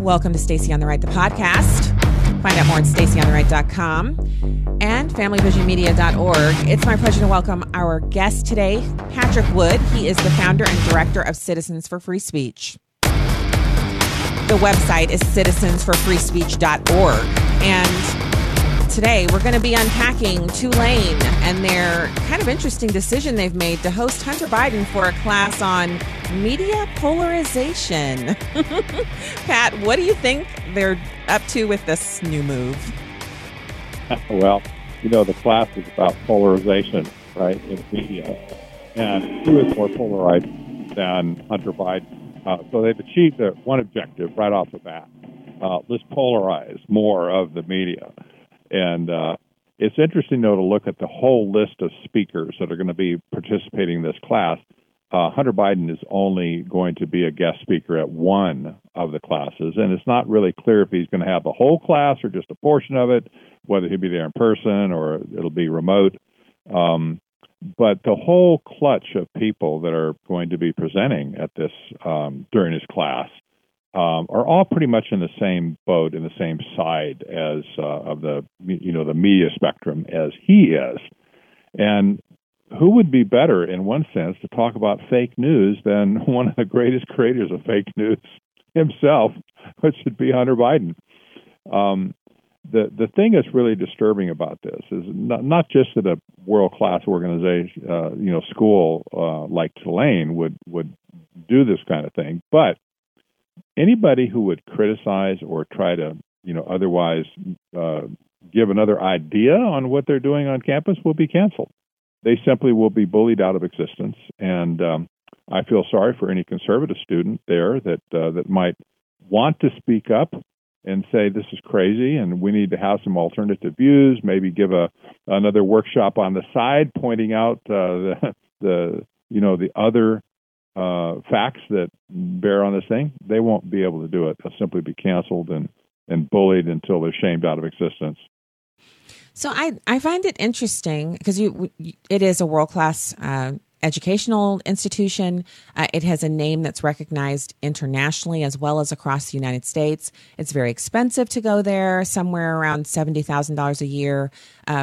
Welcome to Stacy on the Right, the podcast. Find out more at stacyontheright.com and familyvisionmedia.org. It's my pleasure to welcome our guest today, Patrick Wood. He is the founder and director of Citizens for Free Speech. The website is citizensforfreespeech.org. And today we're going to be unpacking Tulane and their kind of interesting decision they've made to host Hunter Biden for a class on media polarization. Pat, what do you think they're up to with this new move? Well, the class is about polarization, right, in media. And who is more polarized than Hunter Biden? So they've achieved one objective right off the bat. Let's polarize more of the media. And it's interesting, though, to look at the whole list of speakers that are going to be participating in this class. Hunter Biden is only going to be a guest speaker at one of the classes, and it's not really clear if he's going to have the whole class or just a portion of it, whether he'll be there in person or it'll be remote. But the whole clutch of people that are going to be presenting at this during his class are all pretty much in the same boat, in the same side as of the media spectrum as he is, and who would be better, in one sense, to talk about fake news than one of the greatest creators of fake news himself, which would be Hunter Biden? The thing that's really disturbing about this is not just that a world-class organization, school like Tulane would do this kind of thing, but anybody who would criticize or try to, otherwise give another idea on what they're doing on campus will be canceled. They simply will be bullied out of existence, and I feel sorry for any conservative student there that might want to speak up and say this is crazy, and we need to have some alternative views. Maybe give another workshop on the side, pointing out the other facts that bear on this thing. They won't be able to do it. They'll simply be canceled and bullied until they're shamed out of existence. So I find it interesting because it is a world-class educational institution. It has a name that's recognized internationally as well as across the United States. It's very expensive to go there, somewhere around $70,000 a year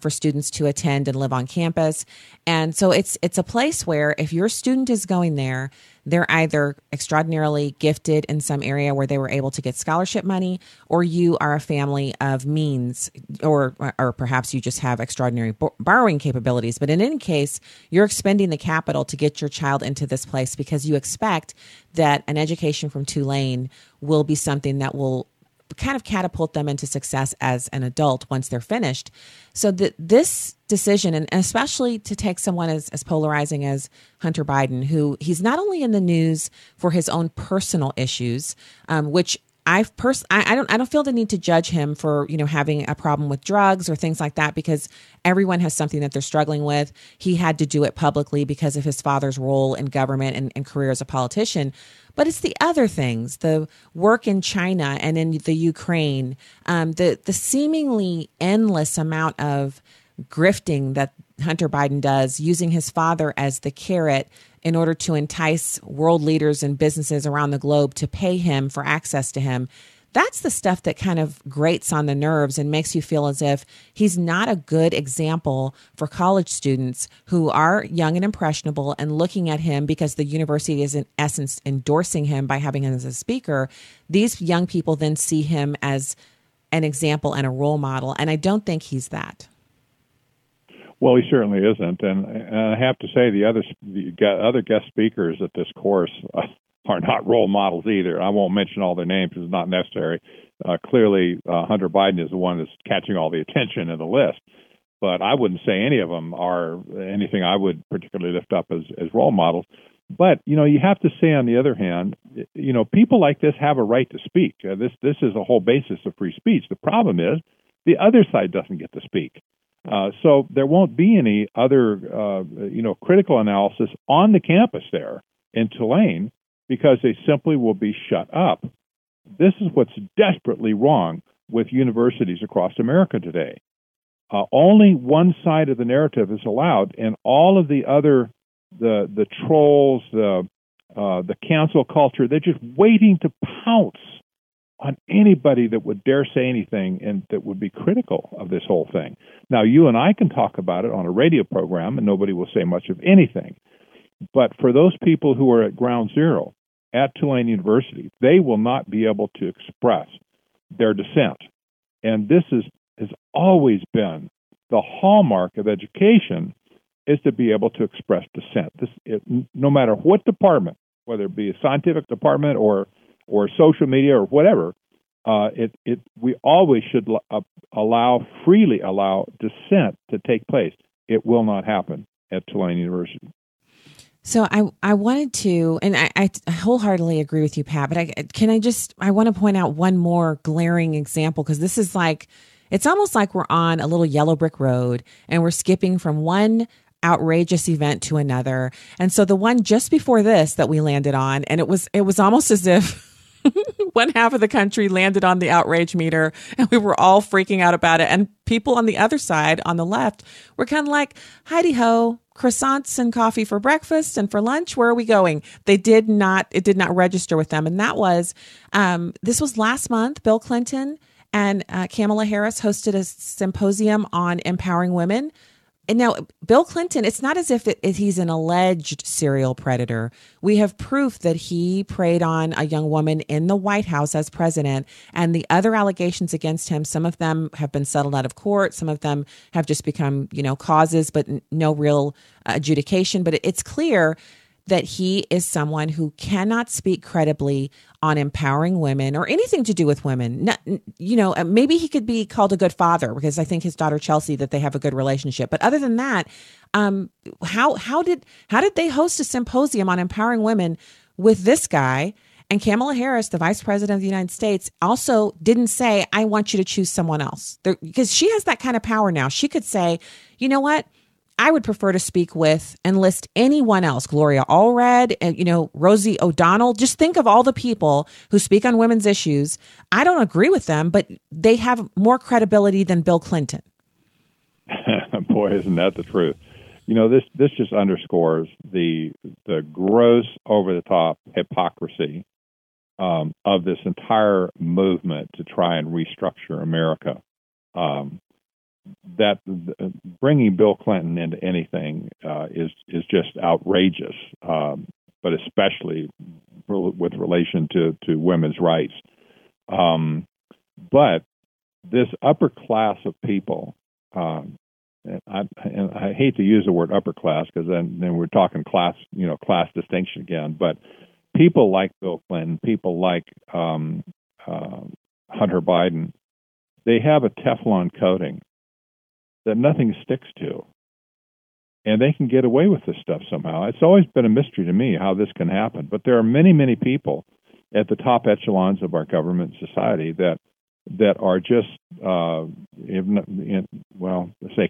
for students to attend and live on campus. And so it's a place where if your student is going there, they're either extraordinarily gifted in some area where they were able to get scholarship money, or you are a family of means, or perhaps you just have extraordinary borrowing capabilities. But in any case, you're expending the capital to get your child into this place because you expect that an education from Tulane will be something that will kind of catapult them into success as an adult once they're finished. So this decision, and especially to take someone as polarizing as Hunter Biden, who he's not only in the news for his own personal issues, which I don't feel the need to judge him for, having a problem with drugs or things like that, because everyone has something that they're struggling with. He had to do it publicly because of his father's role in government and career as a politician. But it's the other things, the work in China and in the Ukraine, the seemingly endless amount of grifting that Hunter Biden does, using his father as the carrot in order to entice world leaders and businesses around the globe to pay him for access to him. That's the stuff that kind of grates on the nerves and makes you feel as if he's not a good example for college students who are young and impressionable and looking at him because the university is in essence endorsing him by having him as a speaker. These young people then see him as an example and a role model, and I don't think he's that. Well, he certainly isn't, and I have to say the other guest speakers at this course are not role models either. I won't mention all their names; it's not necessary. Clearly, Hunter Biden is the one that's catching all the attention in the list, but I wouldn't say any of them are anything I would particularly lift up as role models. But you have to say, on the other hand, people like this have a right to speak. This is the whole basis of free speech. The problem is the other side doesn't get to speak. So there won't be any other, critical analysis on the campus there in Tulane because they simply will be shut up. This is what's desperately wrong with universities across America today. Only one side of the narrative is allowed, and all of the other, the trolls, the cancel culture, they're just waiting to pounce on anybody that would dare say anything and that would be critical of this whole thing. Now, you and I can talk about it on a radio program and nobody will say much of anything. But for those people who are at ground zero at Tulane University, they will not be able to express their dissent. And this has always been the hallmark of education, is to be able to express dissent. No matter what department, whether it be a scientific department or social media or whatever, we always should freely allow dissent to take place. It will not happen at Tulane University. So I wanted to, and I wholeheartedly agree with you, Pat, but I want to point out one more glaring example, because this is like, it's almost like we're on a little yellow brick road and we're skipping from one outrageous event to another. And so the one just before this that we landed on, and it was almost as if one half of the country landed on the outrage meter and we were all freaking out about it. And people on the other side, on the left, were kind of like, "Heidi ho, croissants and coffee for breakfast and for lunch. Where are we going?" It did not register with them. And that was, this was last month, Bill Clinton and Kamala Harris hosted a symposium on empowering women. And now, Bill Clinton, it's not as if he's an alleged serial predator. We have proof that he preyed on a young woman in the White House as president. And the other allegations against him, some of them have been settled out of court. Some of them have just become, causes, but no real adjudication. But it's clear that he is someone who cannot speak credibly on empowering women or anything to do with women. Maybe he could be called a good father, because I think his daughter Chelsea, that they have a good relationship. But other than that, how did they host a symposium on empowering women with this guy? And Kamala Harris, the vice president of the United States, also didn't say, "I want you to choose someone else," because she has that kind of power now. She could say, "You know what? I would prefer to speak with and list anyone else, Gloria Allred, and Rosie O'Donnell." Just think of all the people who speak on women's issues. I don't agree with them, but they have more credibility than Bill Clinton. Boy, isn't that the truth? This just underscores the gross, over-the-top hypocrisy of this entire movement to try and restructure America. That bringing Bill Clinton into anything is just outrageous, but especially with relation to women's rights. But this upper class of people, and I hate to use the word upper class, because then we're talking class distinction again. But people like Bill Clinton, people like Hunter Biden, they have a Teflon coating that nothing sticks to, and they can get away with this stuff somehow. It's always been a mystery to me how this can happen, but there are many, many people at the top echelons of our government society that are just,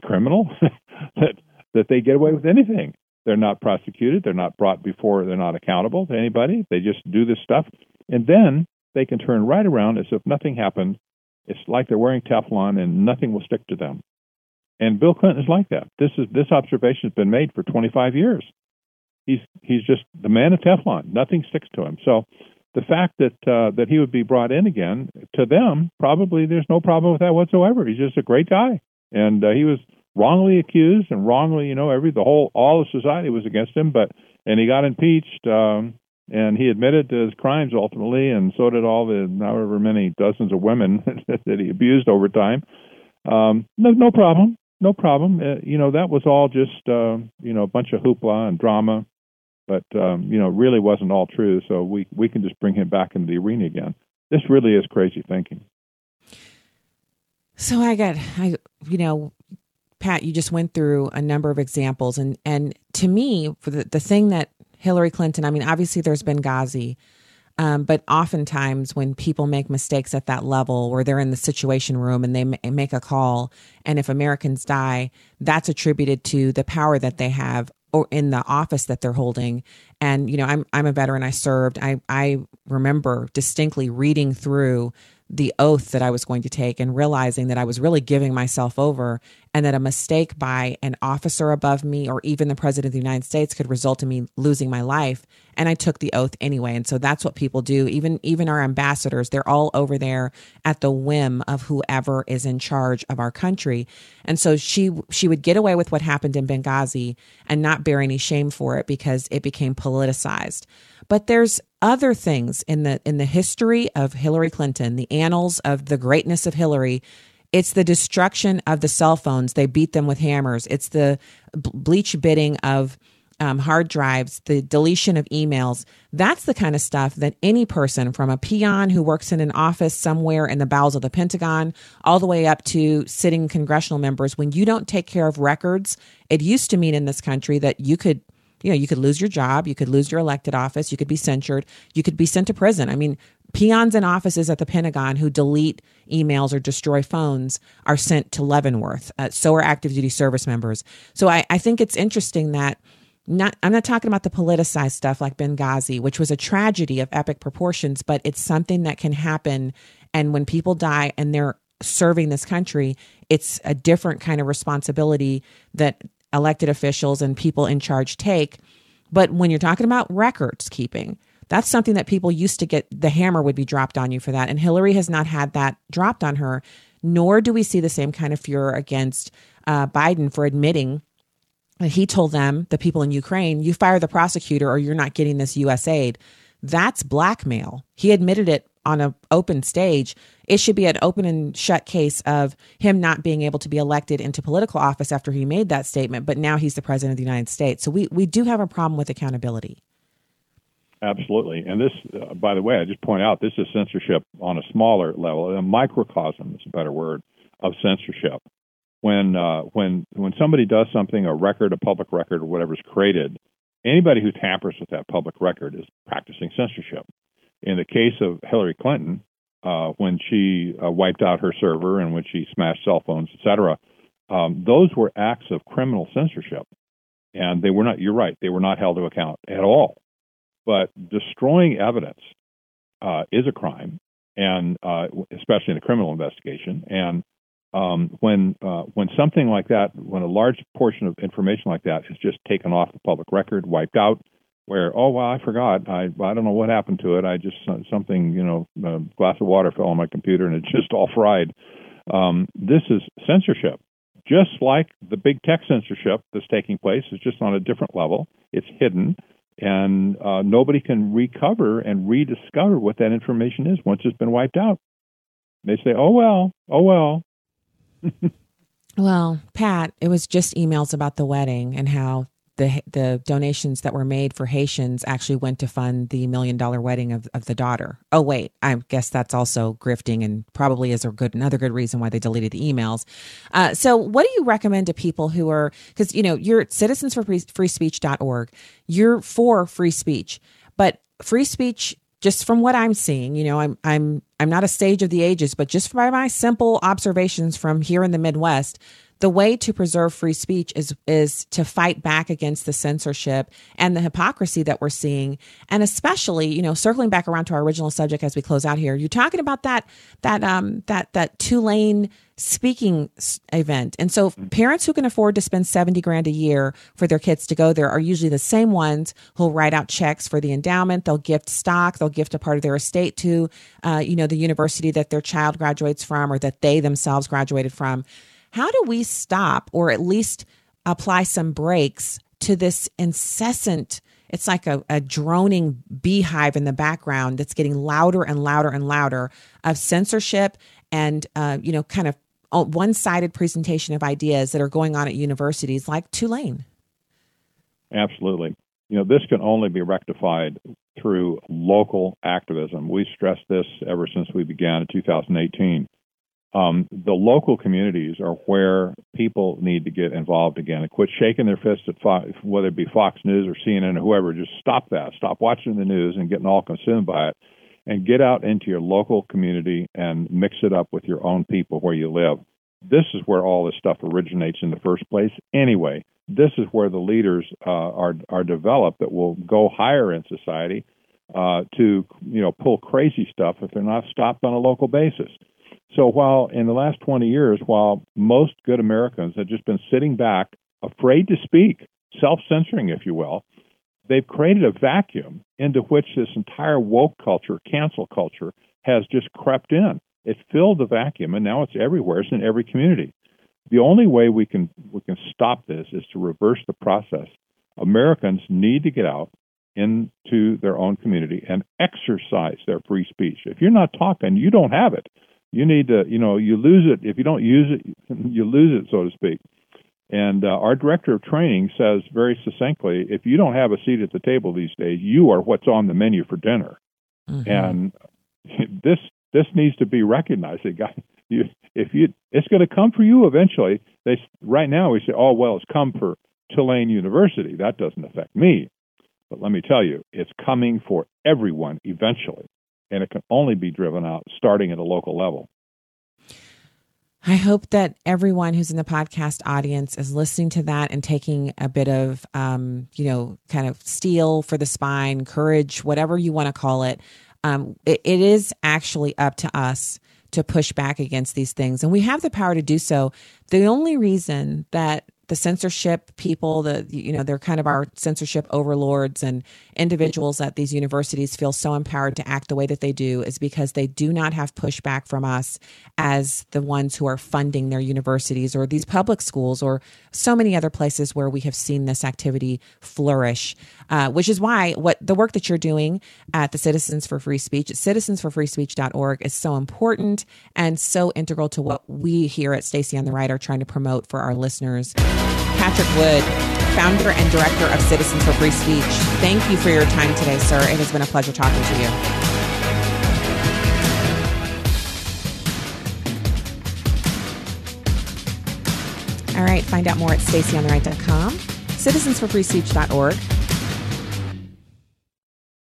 criminal, that they get away with anything. They're not prosecuted. They're not brought before. They're not accountable to anybody. They just do this stuff, and then they can turn right around as if nothing happened. It's like they're wearing Teflon, and nothing will stick to them. And Bill Clinton is like that. This observation has been made for 25 years. He's just the man of Teflon. Nothing sticks to him. So the fact that he would be brought in again, to them, probably there's no problem with that whatsoever. He's just a great guy, and he was wrongly accused and wrongly, all of society was against him. And he got impeached, and he admitted to his crimes ultimately, and so did all the however many dozens of women that he abused over time. No problem. No problem. That was all just, a bunch of hoopla and drama, but, really wasn't all true. So we can just bring him back into the arena again. This really is crazy thinking. So Pat, you just went through a number of examples. And to me, for the thing that Hillary Clinton, obviously there's Benghazi, but oftentimes when people make mistakes at that level, or they're in the Situation Room and they make a call, and if Americans die, that's attributed to the power that they have or in the office that they're holding. And I'm a veteran. I served. I remember distinctly reading through the oath that I was going to take and realizing that I was really giving myself over, and that a mistake by an officer above me or even the president of the United States could result in me losing my life. And I took the oath anyway. And so that's what people do. Even our ambassadors, they're all over there at the whim of whoever is in charge of our country. And so she would get away with what happened in Benghazi and not bear any shame for it because it became politicized. But there's other things in the history of Hillary Clinton, the annals of the greatness of Hillary. It's the destruction of the cell phones. They beat them with hammers. It's the bleach bidding of hard drives, the deletion of emails. That's the kind of stuff that any person, from a peon who works in an office somewhere in the bowels of the Pentagon, all the way up to sitting congressional members, when you don't take care of records, it used to mean in this country that you could lose your job, you could lose your elected office, you could be censured, you could be sent to prison. I mean, peons in offices at the Pentagon who delete emails or destroy phones are sent to Leavenworth. So are active duty service members. So I think it's interesting that I'm not talking about the politicized stuff like Benghazi, which was a tragedy of epic proportions, but it's something that can happen. And when people die and they're serving this country, it's a different kind of responsibility that elected officials and people in charge take. But when you're talking about records keeping, that's something that people used to get, the hammer would be dropped on you for that. And Hillary has not had that dropped on her, nor do we see the same kind of furor against Biden for admitting that he told them, the people in Ukraine, you fire the prosecutor or you're not getting this U.S. aid. That's blackmail. He admitted it on an open stage. It should be an open and shut case of him not being able to be elected into political office after he made that statement. But now he's the president of the United States. So we do have a problem with accountability. Absolutely. And this, by the way, I just point out, this is censorship on a smaller level. A microcosm is a better word of censorship. When somebody does something, a record, a public record, or whatever is created, anybody who tampers with that public record is practicing censorship. In the case of Hillary Clinton, when she wiped out her server and when she smashed cell phones, et cetera, those were acts of criminal censorship. And they were not, you're right, they were not held to account at all. But destroying evidence is a crime, and especially in a criminal investigation. And when something like that, when a large portion of information like that is just taken off the public record, wiped out, where, oh, well, I forgot. I don't know what happened to it. I just, something, a glass of water fell on my computer and it's just all fried. This is censorship. Just like the big tech censorship that's taking place is just on a different level. It's hidden, and nobody can recover and rediscover what that information is once it's been wiped out. They say, oh, well. Well, Pat, it was just emails about the wedding and how the donations that were made for Haitians actually went to fund the $1 million wedding of the daughter. Oh, wait, I guess that's also grifting and probably is another good reason why they deleted the emails. So what do you recommend to people who are, because, you're at citizensforfreespeech.org, you're for free speech, but free speech, just from what I'm seeing, I'm not a sage of the ages, but just by my simple observations from here in the Midwest, the way to preserve free speech is to fight back against the censorship and the hypocrisy that we're seeing. And especially, circling back around to our original subject as we close out here, you're talking about that Tulane speaking event. And so parents who can afford to spend $70,000 a year for their kids to go there are usually the same ones who'll write out checks for the endowment. They'll gift stock. They'll gift a part of their estate to, the university that their child graduates from or that they themselves graduated from. How do we stop or at least apply some brakes to this incessant, it's like a droning beehive in the background that's getting louder and louder and louder of censorship and, kind of one-sided presentation of ideas that are going on at universities like Tulane? Absolutely. This can only be rectified through local activism. We've stressed this ever since we began in 2018. The local communities are where people need to get involved again and quit shaking their fists at whether it be Fox News or CNN or whoever. Just stop that. Stop watching the news and getting all consumed by it, and get out into your local community and mix it up with your own people where you live. This is where all this stuff originates in the first place. Anyway, this is where the leaders are developed that will go higher in society. to, you know, pull crazy stuff if they're not stopped on a local basis. So while in the last 20 years, while most good Americans have just been sitting back, afraid to speak, self-censoring, if you will, they've created a vacuum into which this entire woke culture, cancel culture, has just crept in. It filled the vacuum, and now it's everywhere. It's in every community. The only way we can stop this is to reverse the process. Americans need to get out into their own community and exercise their free speech. If you're not talking, you don't have it. You need to, you know, you lose it. If you don't use it, you lose it, so to speak. And our director of training says very succinctly, if you don't have a seat at the table these days, you are what's on the menu for dinner. Mm-hmm. And this needs to be recognized. It's going to come for you eventually. Right now we say, oh, well, it's come for Tulane University. That doesn't affect me. But let me tell you, it's coming for everyone eventually. And it can only be driven out starting at a local level. I hope that everyone who's in the podcast audience is listening to that and taking a bit of, kind of steel for the spine, courage, whatever you want to call it. It is actually up to us to push back against these things. And we have the power to do so. The only reason that the censorship people, they're kind of our censorship overlords and individuals at these universities feel so empowered to act the way that they do is because they do not have pushback from us as the ones who are funding their universities or these public schools or so many other places where we have seen this activity flourish, which is why what the work that you're doing at the Citizens for Free Speech, at citizensforfreespeech.org, is so important and so integral to what we here at Stacy on the Right are trying to promote for our listeners. Patrick Wood, founder and director of Citizens for Free Speech. Thank you for your time today, sir. It has been a pleasure talking to you. All right, find out more at stacyontheright.com, citizensforfreespeech.org.